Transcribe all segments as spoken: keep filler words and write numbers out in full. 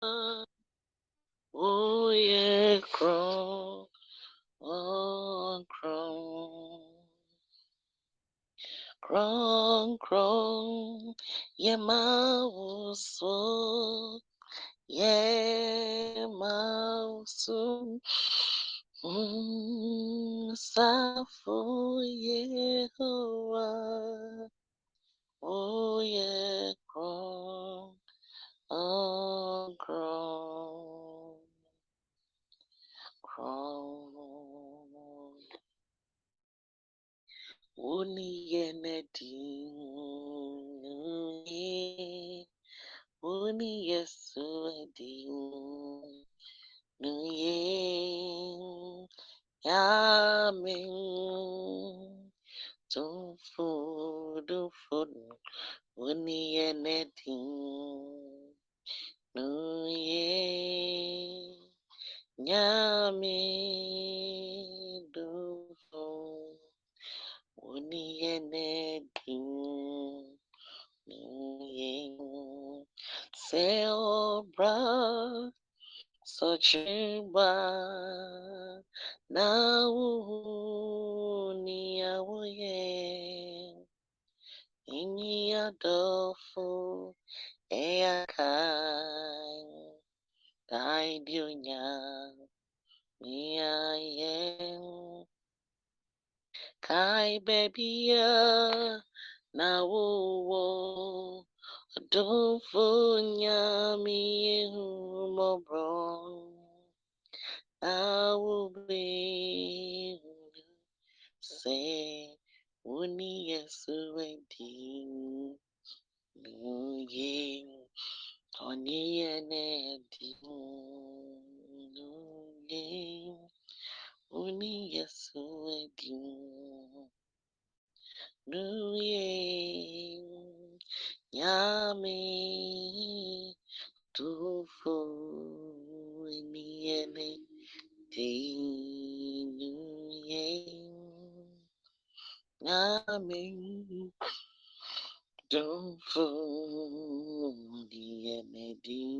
Oh, yeah, cross, oh, cross, cross, cross, yeah, mouse, oh, yeah, mouse, um, safo, yeah, oh, yeah, cross, oh, cross. Only yenadin, only yesuadin, no ye, yamin, don't fool, don't fool, only yenadin, no ye. Nyame dufo uniyene du niye seobra sochiba na uniyawoye iniyadofo eyakai. I do not me I am Kai baby now don't fool me more wrong I will be say only yes waiting no game Oni ene di nunge, oni yesu edi nunge, nyame tufo oni ene di nunge, nyame. Don't fool the enemy.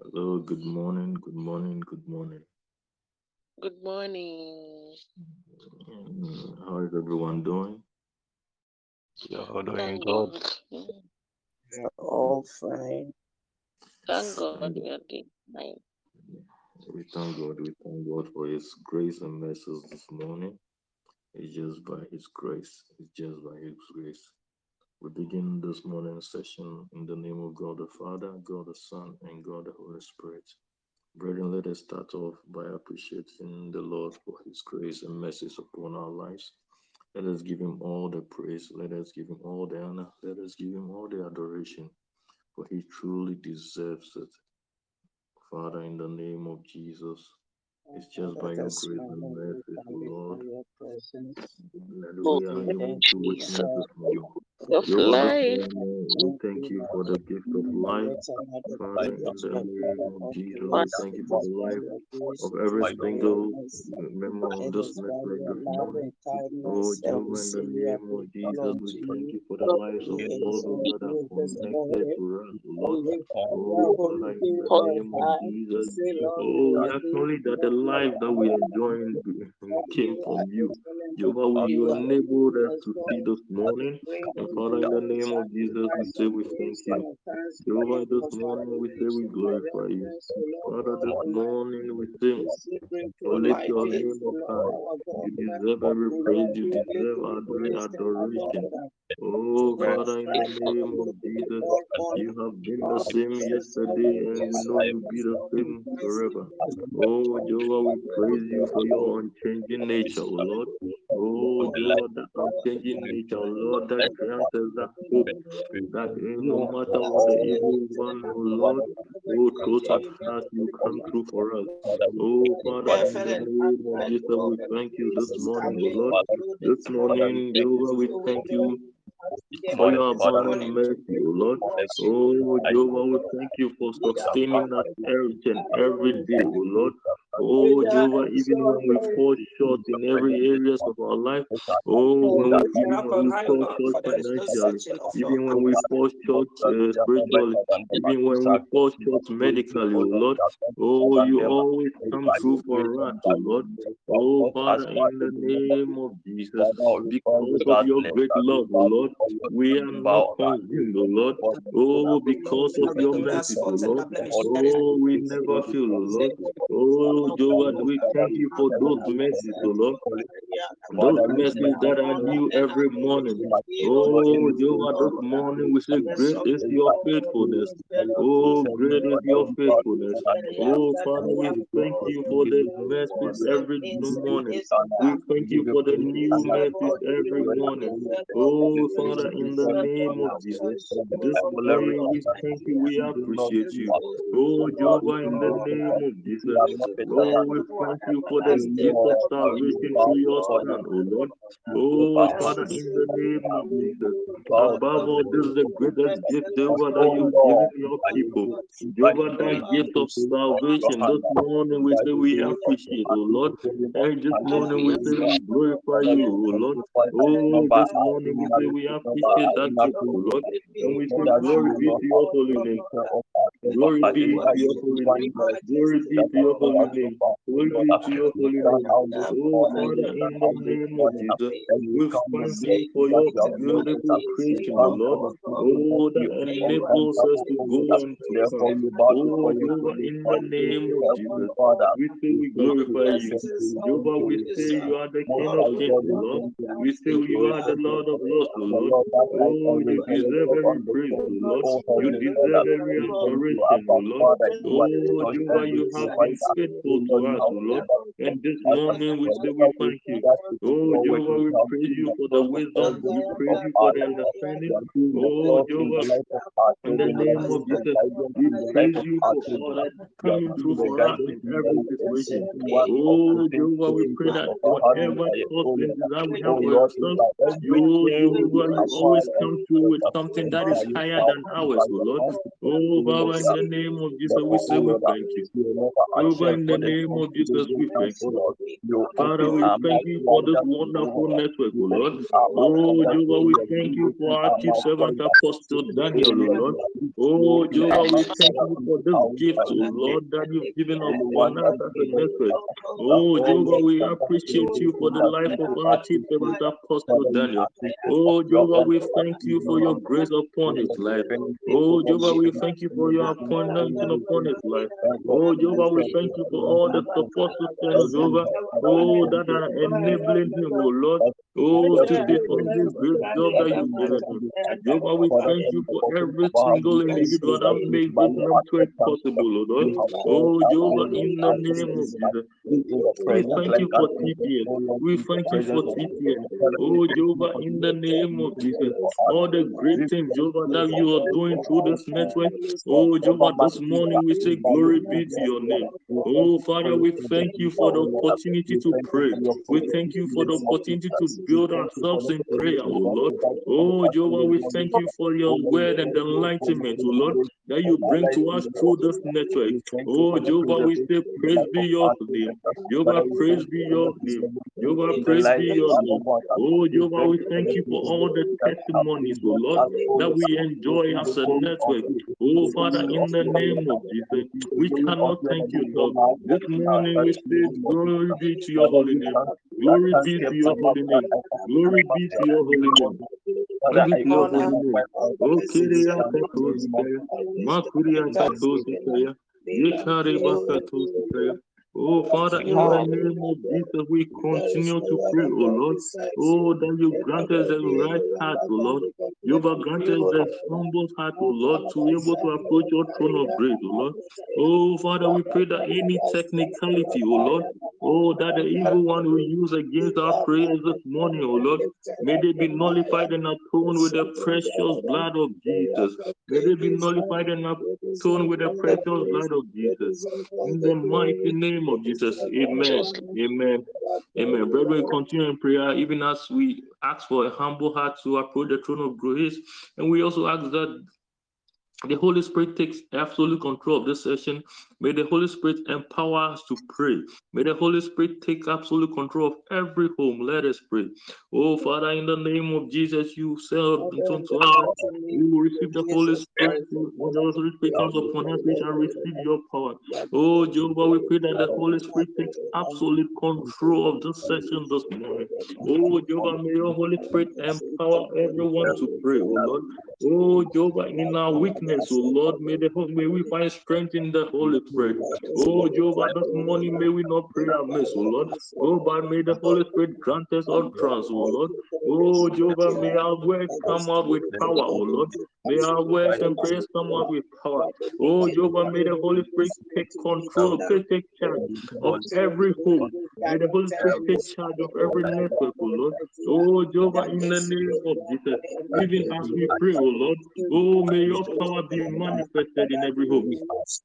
Hello, good morning, good morning, good morning. Good morning. How is everyone doing? You're all doing good. You're all fine. Thank God we are doing fine. We thank God, we thank God for His grace and mercies this morning. It's just by His grace. It's just by His grace. We begin this morning's session in the name of God the Father, God the Son, and God the Holy Spirit. Brethren, let us start off by appreciating the Lord for His grace and mercies upon our lives. Let us give Him all the praise. Let us give Him all the honor. Let us give Him all the adoration, for He truly deserves it. Father, in the name of Jesus, it's just by Your grace and mercy, Lord, that we are able to witness this morning. We thank You for the gift of life. Father, in the name of Jesus, we thank You for the life of every single member of this network this morning. Oh, Jehovah, in the name of Jesus, we thank You for the lives of all those that are connected to us, Lord. Oh, in the name of Jesus, oh, actually that the life that we enjoying came from You. Jehovah, You enabled us to see this morning. And Father, in the name of Jesus, we say we thank You. Jehovah, this morning we say we glorify You. Father, this morning we say, oh, lift Your name up high. You deserve every praise. You deserve our adoration. Oh, Father, in the name of Jesus, You have been the same yesterday, and we know You'll be the same forever. Oh, Jehovah, we praise You for Your unchanging nature, O Lord. Oh, Jehovah, that unchanging nature, Lord, that grants us that hope that no matter what the evil one, O Lord, oh, close at heart, You come through for us. Oh, Father, in the name of Jesus, we thank You this morning, O Lord. This morning, Jehovah, we thank You for Your abundant mercy, O Lord. Oh, Jehovah, we thank You for sustaining us every and every day, O Lord. Oh, Jehovah, even when we fall short in every areas of our life, oh, when we, even when we fall short financially, even when we fall short uh, spiritually, even when we fall short medically, oh Lord, oh, You always come through for us, oh Lord. Oh, Father, in the name of Jesus, because of Your great love, oh Lord, we are not consumed, oh Lord. Oh, because of Your mercy, oh Lord, oh, we never feel, oh Lord. Oh, Jehovah, we thank You for those mercies, O Lord. Those mercies that are new every morning. Oh, Jehovah, this morning we say, great is Your faithfulness. Oh, great is Your faithfulness. Oh, Father, we thank You for the mercies every morning. We thank You for the new mercies every morning. Oh, Father, in the name of Jesus, this morning we thank You, we appreciate You. Oh, Jehovah, in the name of Jesus. Oh, we thank You for the gift of salvation through Your Son, O Lord. Oh, Father, in the name of Jesus, above all, this is the greatest gift, Jehovah, that You've given Your people. Jehovah, that gift of salvation, this morning we say we appreciate, O Lord. And this morning we say we glorify You, O Lord. Oh, this morning we say we appreciate that gift, O Lord. And we say glory be to Your holy name. Glory be to Your holy name. Glory be to Your holy name. Glory be to Your holy name. Oh, Father, in the name of Jesus, we thank You for Your beautiful creation, O Lord. Oh, that enables us to go and to come. Oh, Jehovah, in the name of Jesus, we say we glorify You. Jehovah, we say You are the King of Kings, O Lord. We say You are the Lord of Lords, O Lord. Oh, You deserve every praise, O Lord. You deserve every adoration, O Lord. Oh, Jehovah, You have been faithful to us, O Lord, and this morning we say we thank You. Oh, Jehovah, we praise You for the wisdom, we praise You for the understanding. Oh, Jehovah, in the name of Jesus, we praise You for all that coming through for us in every situation. Oh, Jehovah, we pray that whatever thoughts and desire we have for ourselves, You, Jehovah, You always come through with something that is higher than ours, O Lord. Oh, Baba, in the name of Jesus, we say we thank You. Jehovah, in the In the name of Jesus, we thank You. Father, we thank You for this wonderful network, O Lord. Oh, Jehovah, we thank You for our chief servant, Apostle Daniel, O Lord. Oh, Jehovah, we thank You for this gift, O Lord, that You've given us one as a network. Oh, Jehovah, we appreciate You for the life of our chief servant, Apostle Daniel. Oh, Jehovah, we thank You for Your grace upon his life. Oh, Jehovah, we thank You for Your appointment upon his life. Oh, Jehovah, we thank You for all the supportive things over, oh, that are enabling him, oh Lord, oh, to be on this great job that you've given him. Jehovah, we thank you for every single individual that makes this network possible, oh Lord. Oh, Jehovah, in the name of Jesus, we thank you for T P M. We thank you for T P M. Oh, Jehovah, in the name of Jesus, all the great things, Jehovah, that you are doing through this network. Oh, Jehovah, this morning we say glory be to your name. Oh, Father, we thank you for the opportunity to pray. We thank you for the opportunity to build ourselves in prayer, oh Lord. Oh, Jehovah, we thank you for your word and enlightenment, oh Lord, that you bring to us through this network. Oh, Jehovah, we say praise be your name. Jehovah, praise be your name. Jehovah, praise be your name. Oh, Jehovah, we thank you for all the testimonies, oh Lord, that we enjoy as a network. Oh, Father, in the name of Jesus, we cannot thank you enough. This morning we say glory be to your holy name. Glory be to your holy name. Glory be to your holy name. Glory be to your holy name. Oh, Kyria Katositaya, Makuria Katositaya, Yekareba Katositaya. Oh, Father, in the name of Jesus, we continue to pray, oh Lord. Oh, that you grant us the right heart, oh Lord. You have granted us the humble heart, oh Lord, to be able to approach your throne of grace, oh Lord. Oh, Father, we pray that any technicality, oh Lord, oh, that the evil one will use against our prayers this morning, oh Lord, may they be nullified and atoned with the precious blood of Jesus. May they be nullified and atoned with the precious blood of Jesus. In the mighty name of Jesus, amen, amen, amen. Brethren, we continue in prayer, even as we ask for a humble heart to approach the throne of grace, and we also ask that the Holy Spirit takes absolute control of this session. May the Holy Spirit empower us to pray. May the Holy Spirit take absolute control of every home. Let us pray. Oh, Father, in the name of Jesus, you said unto us, you will receive the Holy Spirit. When the Holy Spirit comes upon us, we shall receive your power. Oh, Jehovah, we pray that the Holy Spirit takes absolute control of this session this morning. Oh, Jehovah, may your Holy Spirit empower everyone to pray, oh Lord. Oh, Jehovah, in our weakness, oh Lord, may the may we find strength in the Holy Spirit. Oh, Jehovah, this morning may we not pray amiss, oh Lord. Oh, but may the Holy Spirit grant us utterance, oh Lord. Oh, Jehovah, may our words come out with power, oh Lord. May our words and prayers come out with power. Oh, Jehovah, may the Holy Spirit take control, take charge of every home. May the Holy Spirit take charge of every network, oh Lord. Oh, Jehovah, in the name of Jesus, even as we pray, oh Lord, oh, may your power be manifested in every home. As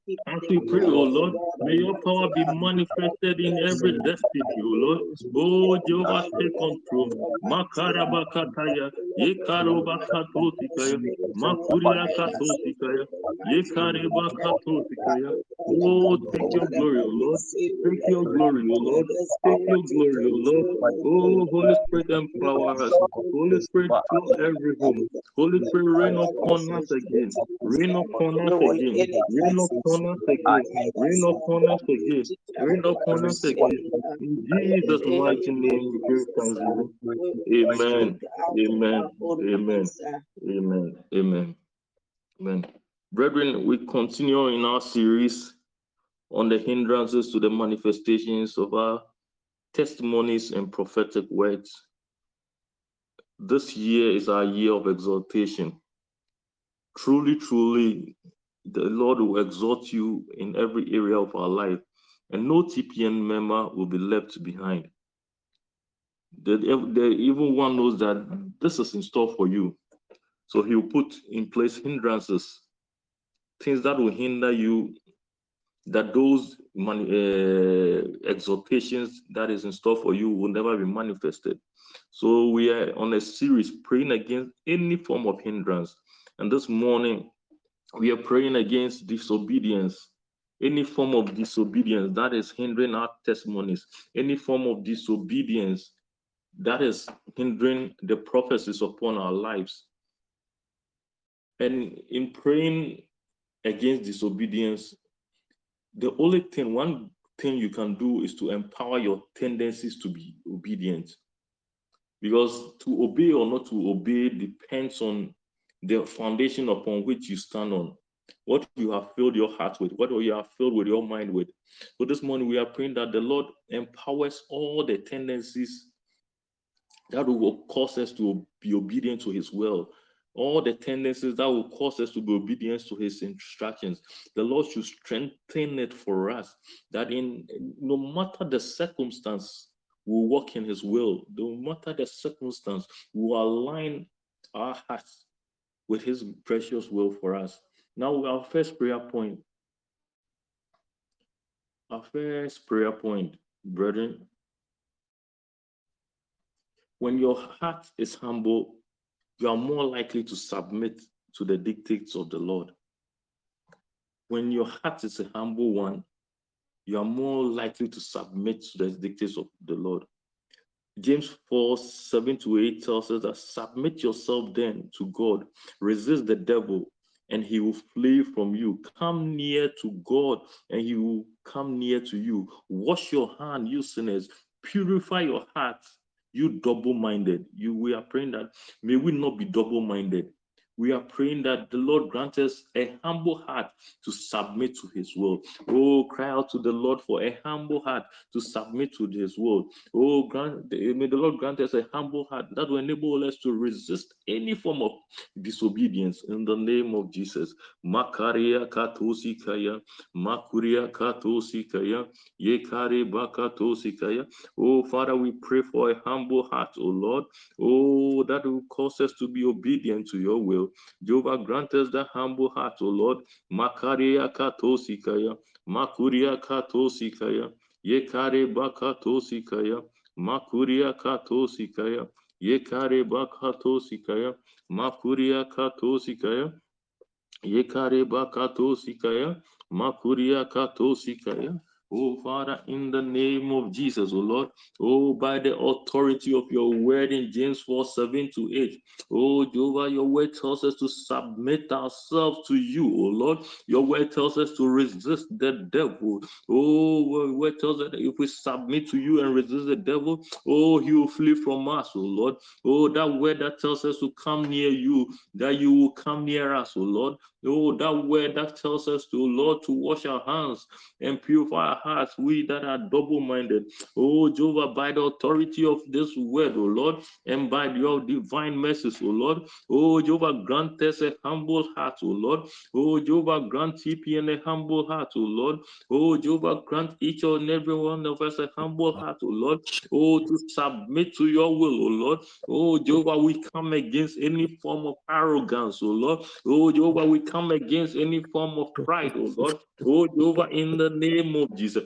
we pray, oh Lord, may your power be manifested in every destiny, oh Lord. Oh, Jehovah, take control. Makarabakataya, Yekarobakatotikaya, Makuriakatotikaya, Yekarebakatotikaya. Oh, take your glory, oh Lord. Take your glory, oh Lord. Take your glory, oh Lord. Oh, Holy Spirit, empower us. Holy Spirit, fill every home. Holy Spirit, rain upon us again. Rain upon us again. Rain upon us again. Rain upon us again. Rain upon us again. In Jesus' mighty name, we give thanks. Amen. Amen. Amen. Amen. Amen. Amen. Brethren, we continue in our series on the hindrances to the manifestations of our testimonies and prophetic words. This year is our year of exaltation. Truly, truly, the Lord will exalt you in every area of our life, and no T P N member will be left behind. The, the evil one knows that this is in store for you. So he will put in place hindrances, things that will hinder you, that those uh, exhortations that is in store for you will never be manifested. So we are on a series praying against any form of hindrance. And this morning, we are praying against disobedience, any form of disobedience that is hindering our testimonies, any form of disobedience that is hindering the prophecies upon our lives. And in praying against disobedience, the only thing, one thing you can do is to empower your tendencies to be obedient. Because to obey or not to obey depends on the foundation upon which you stand on. what you have filled your heart with, what you have filled with your mind with. So this morning we are praying that the Lord empowers all the tendencies that will cause us to be obedient to his will, all the tendencies that will cause us to be obedient to his instructions. The Lord should strengthen it for us, that in no matter the circumstance, we'll walk in his will. No matter the circumstance, we'll align our hearts with his precious will for us. Now, our first prayer point. Our first prayer point, brethren. When your heart is humble, you are more likely to submit to the dictates of the Lord. When your heart is a humble one, you are more likely to submit to the dictates of the Lord. James four, seven to eight tells us that submit yourself then to God, resist the devil, and he will flee from you. Come near to God, and he will come near to you. Wash your hand, you sinners. Purify your hearts, you double-minded. You, we are praying that may we not be double-minded. We are praying that the Lord grant us a humble heart to submit to his will. Oh, cry out to the Lord for a humble heart to submit to his will. Oh, grant, may the Lord grant us a humble heart that will enable us to resist any form of disobedience in the name of Jesus. Makaria katosikaya, makuria katosikaya, yekare bakatosikaya. Oh, Father, we pray for a humble heart, oh Lord. Oh, that will cause us to be obedient to your will. Jehovah, grant us the humble heart, O Lord. Makaria katosikaya, makuria katosikaya, yekare bakatosikaya, makuria katosikaya, yekare bakatosikaya, makuria katosikaya, yekare bakatosikaya, makuria katosikaya. Oh, Father, in the name of Jesus, oh Lord, oh, by the authority of your word in James four, seven to eight, oh, Jehovah, your word tells us to submit ourselves to you, oh Lord. Your word tells us to resist the devil. Oh, your word tells us that if we submit to you and resist the devil, oh, he will flee from us, oh Lord. Oh, that word that tells us to come near you, that you will come near us, oh Lord. Oh, that word that tells us to, Lord, to wash our hands and purify our hearts, we that are double-minded. Oh, Jehovah, by the authority of this word, oh Lord, and by your divine mercies, oh Lord. Oh, Jehovah, grant us a humble heart, oh Lord. Oh, Jehovah, grant T P M a humble heart, oh Lord. Oh, Jehovah, grant each and every one of us a humble heart, oh Lord. Oh, to submit to your will, oh Lord. Oh, Jehovah, we come against any form of arrogance, oh Lord. Oh, Jehovah, we come Come against any form of pride, oh Lord. Oh, Jehovah, in the name of Jesus.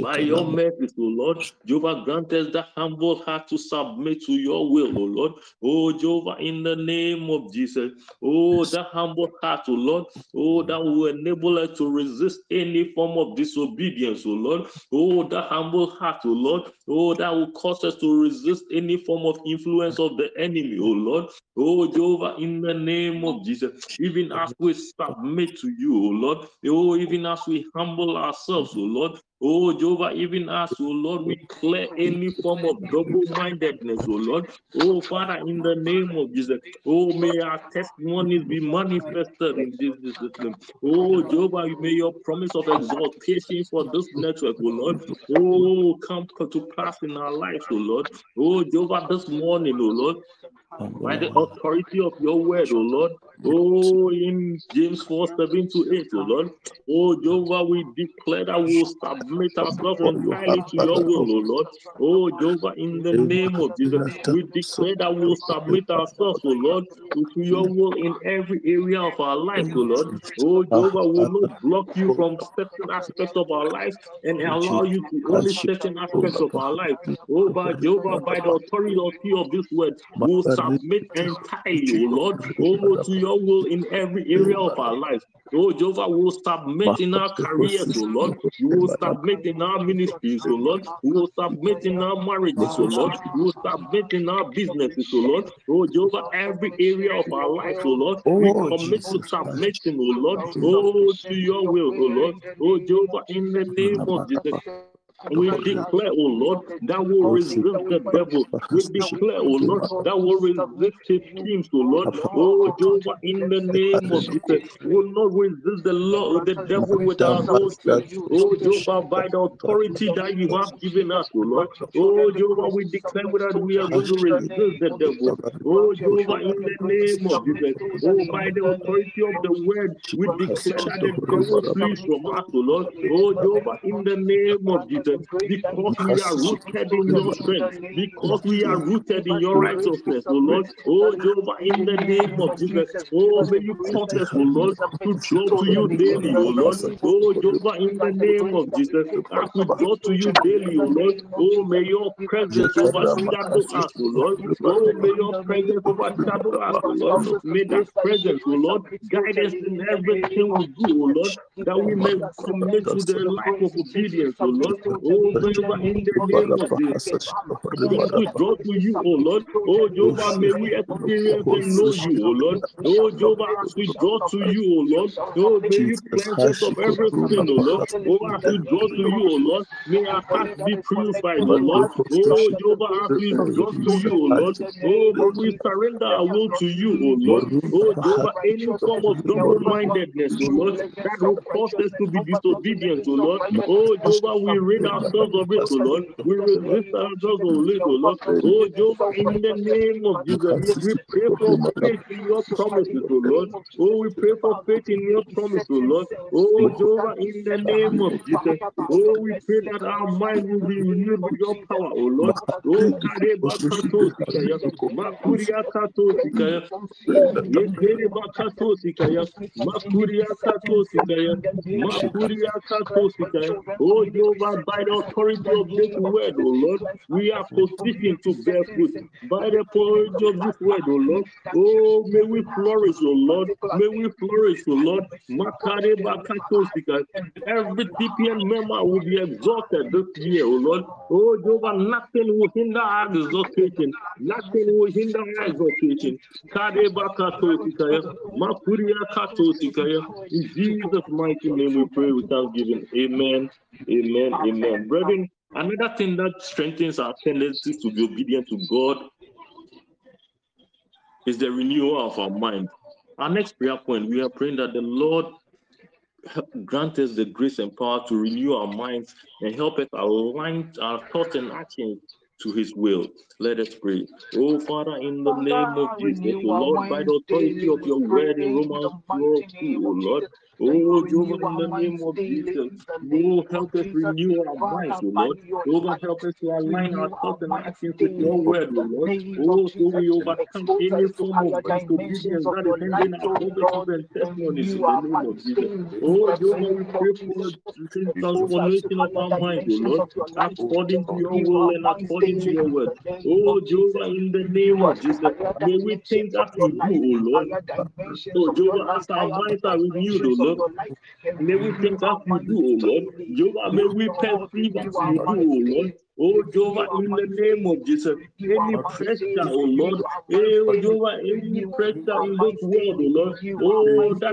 By your mercy, O Lord, Jehovah, grant us the humble heart to submit to your will, O Lord. Oh, Jehovah, in the name of Jesus. Oh, yes. The humble heart, O Lord. Oh, that will enable us to resist any form of disobedience, O Lord. Oh, the humble heart, O Lord. Oh, that will cause us to resist any form of influence of the enemy, O Lord. Oh, Jehovah, in the name of Jesus. Even as we submit to you, O Lord. Oh, even as we humble ourselves, O Lord. Oh, Jehovah, even us, oh Lord, we clear any form of double-mindedness, oh Lord. Oh, Father, in the name of Jesus, oh, may our testimonies be manifested in this system. Oh, Jehovah, may your promise of exaltation for this network, oh Lord, oh, come to pass in our lives, oh Lord. Oh, Jehovah, this morning, oh Lord, by the authority of your word, oh Lord, oh, in James four, seven to eight, oh Lord, oh, Jehovah, we declare that we will submit ourselves entirely to your will, oh Lord. Oh, Jehovah, in the name of Jesus, we declare that we will submit ourselves, oh Lord, to your will in every area of our life, oh Lord. Oh, Jehovah, we will not block you from certain aspects of our life and allow you to only certain aspects of our life. Oh, by Jehovah, by the authority of this word, we will submit entirely, oh Lord, oh, to your will in every area of our life. Oh, Jehovah, we will submit in our careers, oh Lord. You will submit in our ministries, oh Lord. We will submit in our marriages, oh Lord. We will submit in our businesses, oh Lord. Oh, Jehovah, every area of our life, oh Lord. We commit to submission, oh Lord. Oh, to your will, oh Lord. Oh, Jehovah, in the name of Jesus. We declare, O Lord, that will resist the devil. We declare, O Lord, that will resist his schemes, O Lord. Oh, Jehovah, in the name of Jesus, will not resist the Lord, the devil with our souls. Oh, Jehovah, by the authority that you have given us, O Lord. Oh, Jehovah, we declare that we are going to resist the devil. Oh, Jehovah, in the name of Jesus. Oh, by the authority of the word, we declare that the devil flees from us, O Lord. Oh, Jehovah, in the name of Jesus, because we are rooted in your strength, because we are rooted in your righteousness, O Lord. Oh, Jehovah, in the name of Jesus, oh, may you cause us, O Lord, to draw to you daily, O Lord. Oh, Jehovah, in the name of Jesus, as we draw to you daily, O Lord. Oh, may your presence overshadow us, O Lord. Oh, may your presence overshadow us, O Lord. May that presence, O Lord, guide us in everything we do, O Lord, that we may commit to the life of obedience, O Lord. Oh, Jehovah, in the name of Jesus, we draw to you, O Lord. Oh, Jehovah, may we experience and know you, O Lord. Oh, Jehovah, as we draw to you, O Lord. Oh, may you cleanse us of everything, O Lord. Oh, as we draw to you, O Lord, may our hearts be purified, O Lord. Oh, Jehovah, as we draw to you, O Lord. Oh, may we surrender our will to you, O Lord. Oh, Jehovah, any form of double-mindedness, O Lord, that will cause us to be disobedient, O Lord. Oh, Jehovah, we rid ourselves of it, O Lord. We resist ourselves, O Lord. Oh, Jehovah, in the name of Jesus, we pray for faith in your promises, O Lord. Oh, we pray for faith in your promises, O Lord. Oh, Jehovah, in the name of Jesus. Oh, we pray that our mind will be renewed with your power, O Lord. Oh, Kareba Kato Sikaya, Makuria Kato Sikaya, Yereba Kato Sikaya, Makuria Kato Sikaya, Makuria Kato Sikaya. Oh, Jehovah, by the authority of this word, O Lord, we are positioned to bear fruit. By the authority of this word, O Lord, oh, may we flourish, O Lord, may we flourish, O Lord. Every T P M member will be exalted this year, O Lord. Oh, Jehovah, nothing will hinder our exaltation. Nothing will hinder our exaltation. In Jesus' mighty name we pray with thanksgiving. Amen. Amen. Amen. Brethren, another thing that strengthens our tendency to be obedient to God is the renewal of our mind. Our next prayer point, we are praying that the Lord grant us the grace and power to renew our minds and help us align our thoughts and actions to his will. Let us pray. Oh, Father, in the name of Jesus, O Lord, by the authority of your word in Romans fourteen, O Lord, oh, Jehovah, in the name of Jesus, oh, help us renew our minds, O Lord. Jehovah, help us to align our thoughts and actions with your word, O Lord. Oh, so we overcome any form of disobedience that is hindering our purposes and testimonies in the name of Jesus. Oh, Jehovah, we pray for the transformation of our minds, O Lord, according to your will and according to your word. Oh, Jehovah, in the name of Jesus, may we think that you do, O Lord. Oh, Jehovah, as our minds are renewed, O Lord. May we think that you do, O Lord. Jehovah, may we perceive as you do, O Lord. Oh, Jehovah, in the name of Jesus, any pressure, O Lord, oh, Jehovah, any pressure in this world, O Lord, oh, that,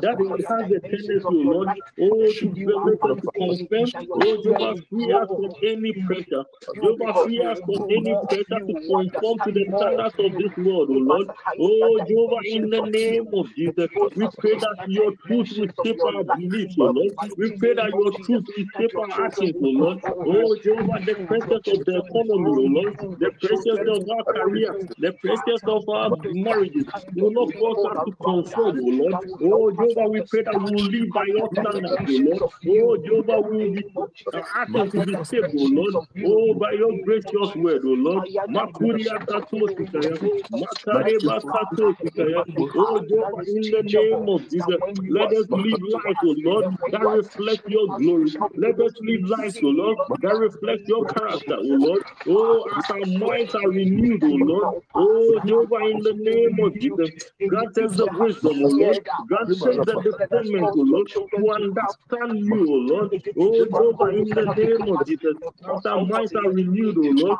that, that has a tendency, O Lord, oh, to be able to confess, oh, Jehovah, free us from any pressure, Jehovah, free us from any pressure to conform to the standards of this world, O Lord, oh, Jehovah, in the name of Jesus, we pray that your truth will shape our beliefs, O Lord, we pray that your truth will shape our actions, O Lord. Oh, Jehovah, the pressures of the economy, O Lord, the pressures of our career, the pressures of our marriages, will not cause us to conform, O Lord. Oh, Jehovah, we pray that we will live by your standards, O Lord. Oh, Jehovah, we will be actions to be saved, O Lord. Oh, by your gracious word, O Lord. Makuria Katosikaya, Makareba Katosikaya. Oh, Jehovah, in the name of Jesus, let us live life, O Lord, that reflects your glory. Let us live life lives, O Lord, that reflect your character, O Lord. Oh, as our minds are renewed, O Lord. Oh, Jehovah, in the name of Jesus, grant us the wisdom, O Lord. Grant us the discernment, O Lord, to understand you, O Lord. Oh, Jehovah, in the name of Jesus, as our minds are renewed, O Lord.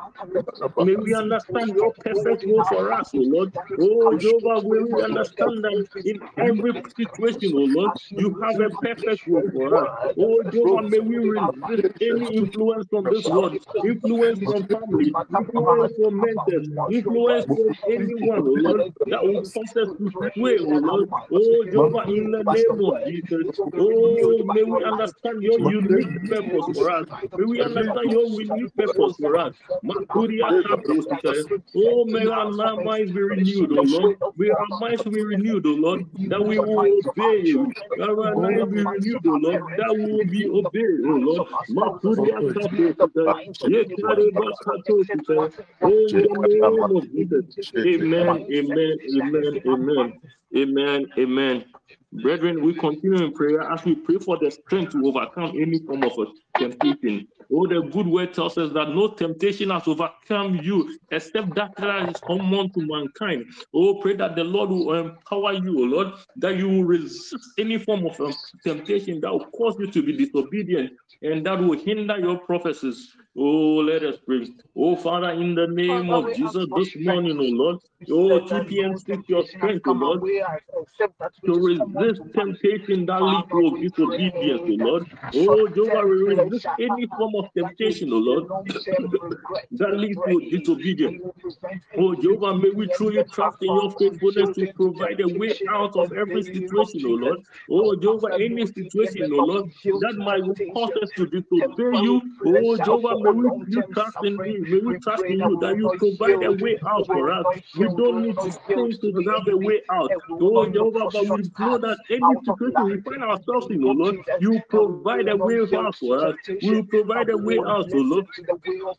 May we understand your perfect will for us, O Lord. Oh, Jehovah, may we understand that in every situation, O Lord, you have a perfect will for us. Oh, Jehovah, may we resist any influence from this world, influence from family, influence from mentors, influence from anyone, O Lord, that will cause us to sway, O Lord. Oh, Jehovah, in the name of Jesus, oh, may we understand your unique purpose for us. May we understand your unique purpose for us. Oh, may our minds be renewed, O Lord. May our minds be renewed, O Lord, that we will obey you. Our minds be renewed, O Lord, that we will be obeyed, O Lord. Amen, amen, amen, amen, amen, amen. Brethren, we continue in prayer as we pray for the strength to overcome any form of temptation. Oh, the good word tells us that no temptation has overcome you except that that is common to mankind. Oh, pray that the Lord will empower you, O Lord, that you will resist any form of um, temptation that will cause you to be disobedient and that will hinder your prophecies. Oh, let us pray. Oh, Father, in the name Father, of Jesus this morning, O Lord, oh, T P M, seek your strength, O Lord, to resist temptation that leads to disobedience, O Lord. Oh, Jehovah, we resist any form of temptation, O Lord, that leads to disobedience. Oh, Jehovah, may we truly trust in your faithfulness to provide a way out of every situation, O Lord. Oh, Jehovah, any situation, O Lord, that might cause us to disobey you, oh, Jehovah, may we, you trust in you, may we trust in you that you provide a way out for us. We don't need to think to have a way out. Oh, Jehovah, but we know that any situation we find ourselves in, O Lord, you provide a way out for us. You provide a way out, O Lord.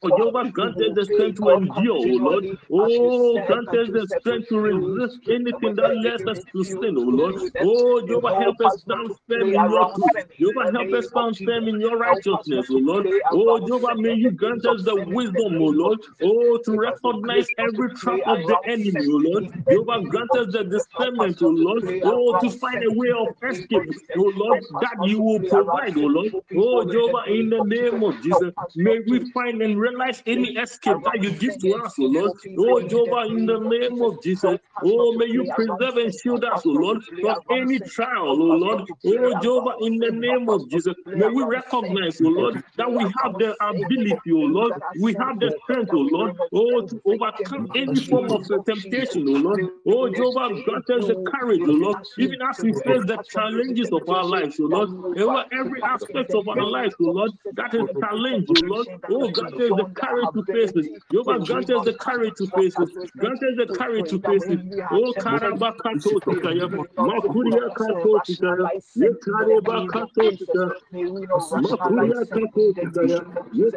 Oh, Jehovah, grant us the strength to endure, O Lord. Oh, grant us the strength to resist anything that leads us to sin, O Lord. Oh, Jehovah, help us stand firm in your truth. Jehovah, help us stand firm in your righteousness, O Lord. Oh, Jehovah, may you grant us the wisdom, O Lord, oh, to recognize every trap of the enemy, O Lord. Jehovah, grant us the discernment, O Lord, oh, to find a way of escape, O Lord, that you will provide, O Lord. Oh, Jehovah, in the name of Jesus, may we find and realize any escape that you give to us, O Lord. Oh, Jehovah, in the name of Jesus, oh, may you preserve and shield us, O Lord, from any trial, O Lord. Oh, Jehovah, in the name of Jesus, may we recognize, O Lord, that we have the ability, O Lord, we have the strength, O Lord, oh, to overcome any form of temptation, O Lord. Oh, Jehovah, grant us the courage, O Lord, even as we face the challenges of our lives, O Lord, over every aspect of our lives, O Lord, that is challenged, O Lord. Oh, grant us the courage to face it. Jehovah, grant us the courage to face it. Grant us the courage to face it. Oh, Karabakato Tikaya, Makuria Kato Tikaya, Yekarabakato Tikaya, Makuria Kato Tikaya. Yes,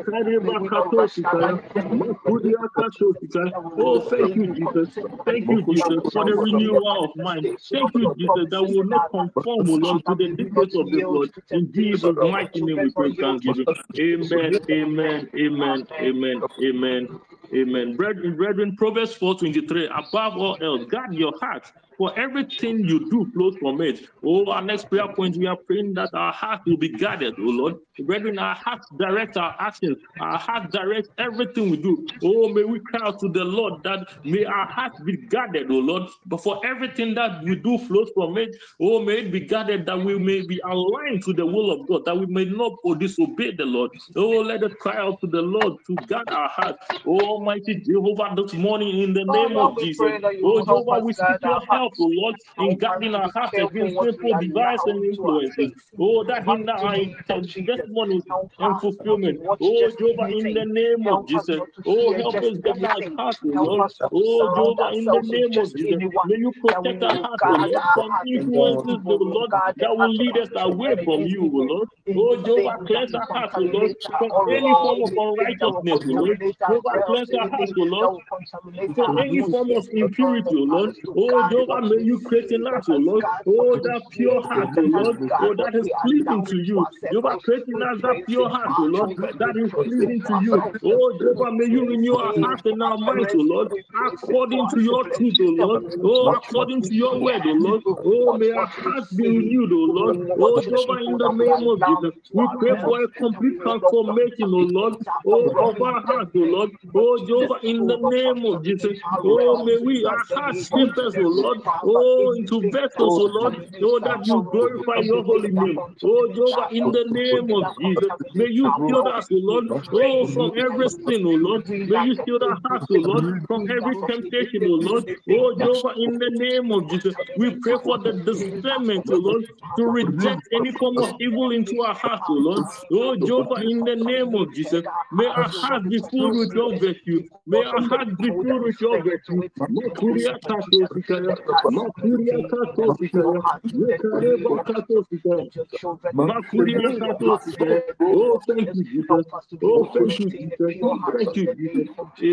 oh, thank you, Jesus. Thank you, Jesus, for the renewal of mind. Thank you, Jesus, that we will not conform, O Lord, to the dictates of this world. In Jesus' mighty name we pray thanksgiving. Amen, amen, amen, amen, amen, amen. Brethren, brethren, Proverbs four twenty-three, above all else, guard your heart, for everything you do flows from it. Oh, our next prayer point, we are praying that our hearts will be guarded, oh Lord. Brethren, our hearts direct our actions. Our hearts direct everything we do. Oh, may we cry out to the Lord that may our hearts be guarded, oh Lord. But for everything that we do flows from it, oh, may it be guarded that we may be aligned to the will of God, that we may not or disobey the Lord. Oh, let us cry out to the Lord to guard our hearts. Oh, Almighty Jehovah, this morning in the name oh, of Jesus. Oh, Jehovah, we seek your help, O Lord, in guarding our hearts against sinful devices and influences. Oh, that hinder our testimonies and fulfillment. Oh, Jehovah, in the name of Jesus. Oh, help us guard our hearts, O Lord. Oh, Jehovah, in the name of Jesus. May you protect our hearts, O Lord, from influences, O Lord, that will lead us away from you, O Lord. Oh, Jehovah, cleanse our hearts, O Lord, from any form of unrighteousness, O Lord. Jehovah, cleanse our hearts, O Lord, from any form of impurity, O Lord. Oh, Jehovah, family you create in us, O Lord. Oh, that pure heart, O Lord. Oh, that is pleasing to you. Jehovah, create in us that pure heart, O Lord. That is pleasing to you. Oh, Jehovah, may you renew our heart and our mind, O Lord. According to your truth, O Lord. Oh, according to your word, O Lord. Oh, may our hearts be renewed, O Lord. Oh, Jehovah, in the name of Jesus, we pray for a complete transformation, O Lord. Oh, of our hearts, O Lord. Oh, Jehovah, in the name of Jesus. Oh, may we, our hearts shift us, O Lord. Oh, into vessels, O Lord. Oh, that you glorify your holy name. Oh, Jehovah, in the name of Jesus, may you shield us, O Lord. Oh, from every sin, O Lord. May you shield our hearts, O Lord, from every temptation, O Lord. Oh, Jehovah, in the name of Jesus, we pray for the discernment, O Lord, to reject any form of evil into our hearts, O Lord. Oh, Jehovah, in the name of Jesus, may our hearts be filled with your virtue. May our hearts be filled with your virtue. Oh, thank you, Jesus. Oh, thank you, Jesus. Thank you, Jesus.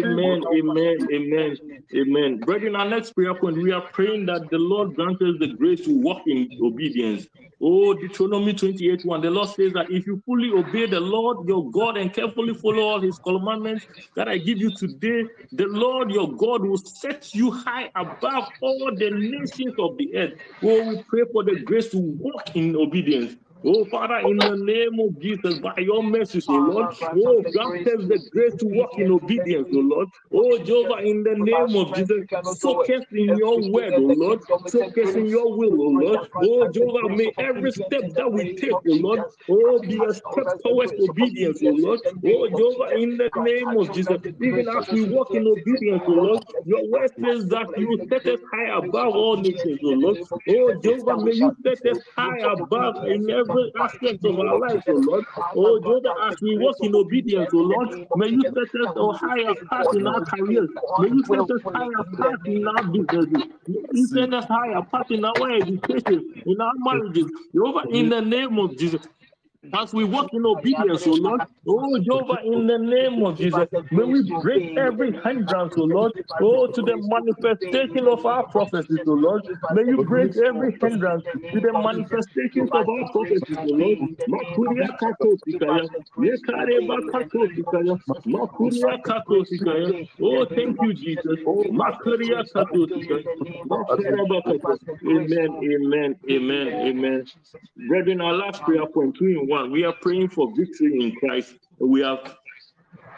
Amen, amen, amen, amen. Brethren, our next prayer point, we are praying that the Lord grant us the grace to walk in obedience. Oh, Deuteronomy twenty-eight one, the Lord says that if you fully obey the Lord your God and carefully follow all his commandments that I give you today, the Lord your God will set you high above all the nations of the earth. Oh, we pray for the grace to walk in obedience. Oh, Father, in the name of Jesus, by your mercy, O Lord, oh, grant us the grace to walk in obedience, O Lord. Oh, Jehovah, in the name of Jesus, soak us in your word, O Lord. Soak us in your will, O Lord. Oh, Jehovah, may every step that we take, O Lord, oh, be a step towards obedience, O Lord. Oh, Jehovah, in the name of Jesus, even as we walk in obedience, O Lord, your word says that you set us high above all nations, O Lord. Oh, Jehovah, may you set us high above in every aspects of our lives, O Lord. Oh, Jehovah, as we walk in obedience, O Lord, may you set us on higher path in our careers. May you set us higher path in our businesses. May you set us higher path in our education, in our marriages. Jehovah, in the name of Jesus, as we walk in obedience, O Lord, oh, Jehovah, in the name of Jesus, may we break every hindrance, O Lord, oh, to the manifestation of our prophecies, O Lord. May you break every hindrance to the manifestations of our prophecies, O Lord. Makuria Katosikaya, Yekareba Katosikaya, Makuria Katosikaya, oh, thank you, Jesus. Makuria Katosikaya, Makuraba Katosikaya. Amen, amen, amen, amen. Brethren, our last prayer point, one, we are praying for victory in Christ. We have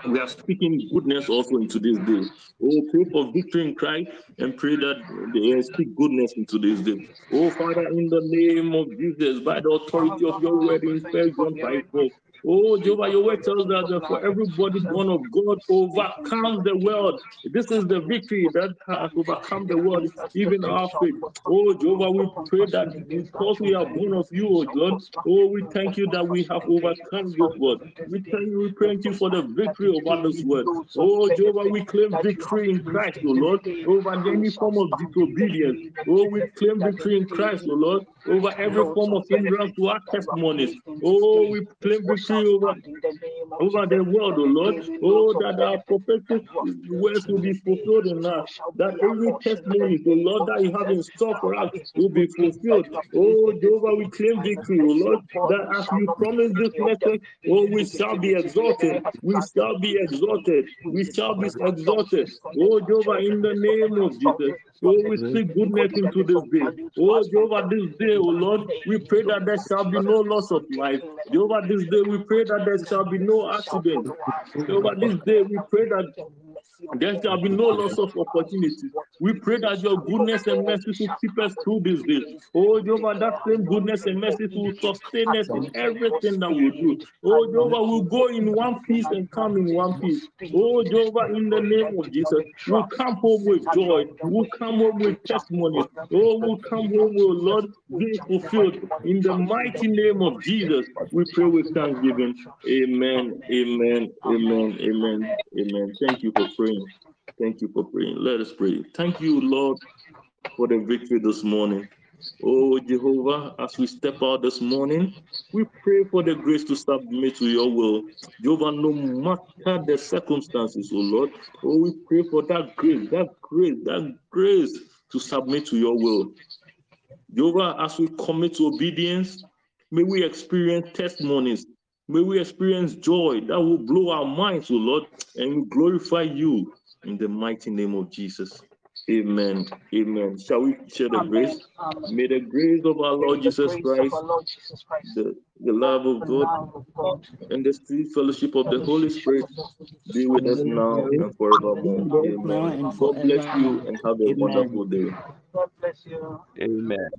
we are speaking goodness also into this day. Oh, pray for victory in Christ and pray that they speak goodness into this day. Oh, Father, in the name of Jesus, by the authority of your word in First John five four. Oh, Jehovah, your word tells us that for everybody born of God overcomes the world. This is the victory that has overcome the world, even our faith. Oh, Jehovah, we pray that because we are born of you, oh God, oh, we thank you that we have overcome this world. We thank you, we thank you for the victory over this world. Oh, Jehovah, we claim victory in Christ, oh Lord, over any form of disobedience. Oh, we claim victory in Christ, oh Lord, over every form of hindrance to our testimonies. Oh, we claim victory Over, over the world, O Lord. Oh, that our prophetic words will be fulfilled in us. That every testimony, O Lord, that you have in store for us will be fulfilled. Oh, Jehovah, we claim victory, O Lord. That as you promise this message, oh, we shall be exalted. We shall be exalted. We shall be exalted. Oh, Jehovah, in the name of Jesus. Oh, we speak goodness into this day. Oh, Jehovah, this day, O Lord, we pray that there shall be no loss of life. Jehovah, this day, we pray that there shall be no accident. Jehovah, this day, we pray that there shall be no loss of opportunity. We pray that your goodness and mercy will keep us through this day. Oh, Jehovah, that same goodness and mercy will sustain us in everything that we do. Oh, Jehovah, we'll go in one piece and come in one piece. Oh, Jehovah, in the name of Jesus, we'll come home with joy. We'll come home with testimony. Oh, we'll come home, oh Lord, be fulfilled. In the mighty name of Jesus, we pray with thanksgiving. Amen, amen, amen, amen, amen. Thank you for praying. Thank you for praying. Let us pray. Thank you, Lord, for the victory this morning. Oh, Jehovah, as we step out this morning, we pray for the grace to submit to your will. Jehovah, no matter the circumstances, oh Lord, oh, we pray for that grace, that grace, that grace to submit to your will. Jehovah, as we commit to obedience, may we experience testimonies. May we experience joy that will blow our minds, O Lord, and we glorify you in the mighty name of Jesus. Amen. Amen. Shall we share the Amen. grace? Amen. May the grace of our Lord, Jesus Christ, our Lord Jesus Christ, the, the love of the God, of God, and the sweet fellowship of the Holy Spirit be with us now and forevermore. Amen. God bless you and have a wonderful day. God bless you. Amen.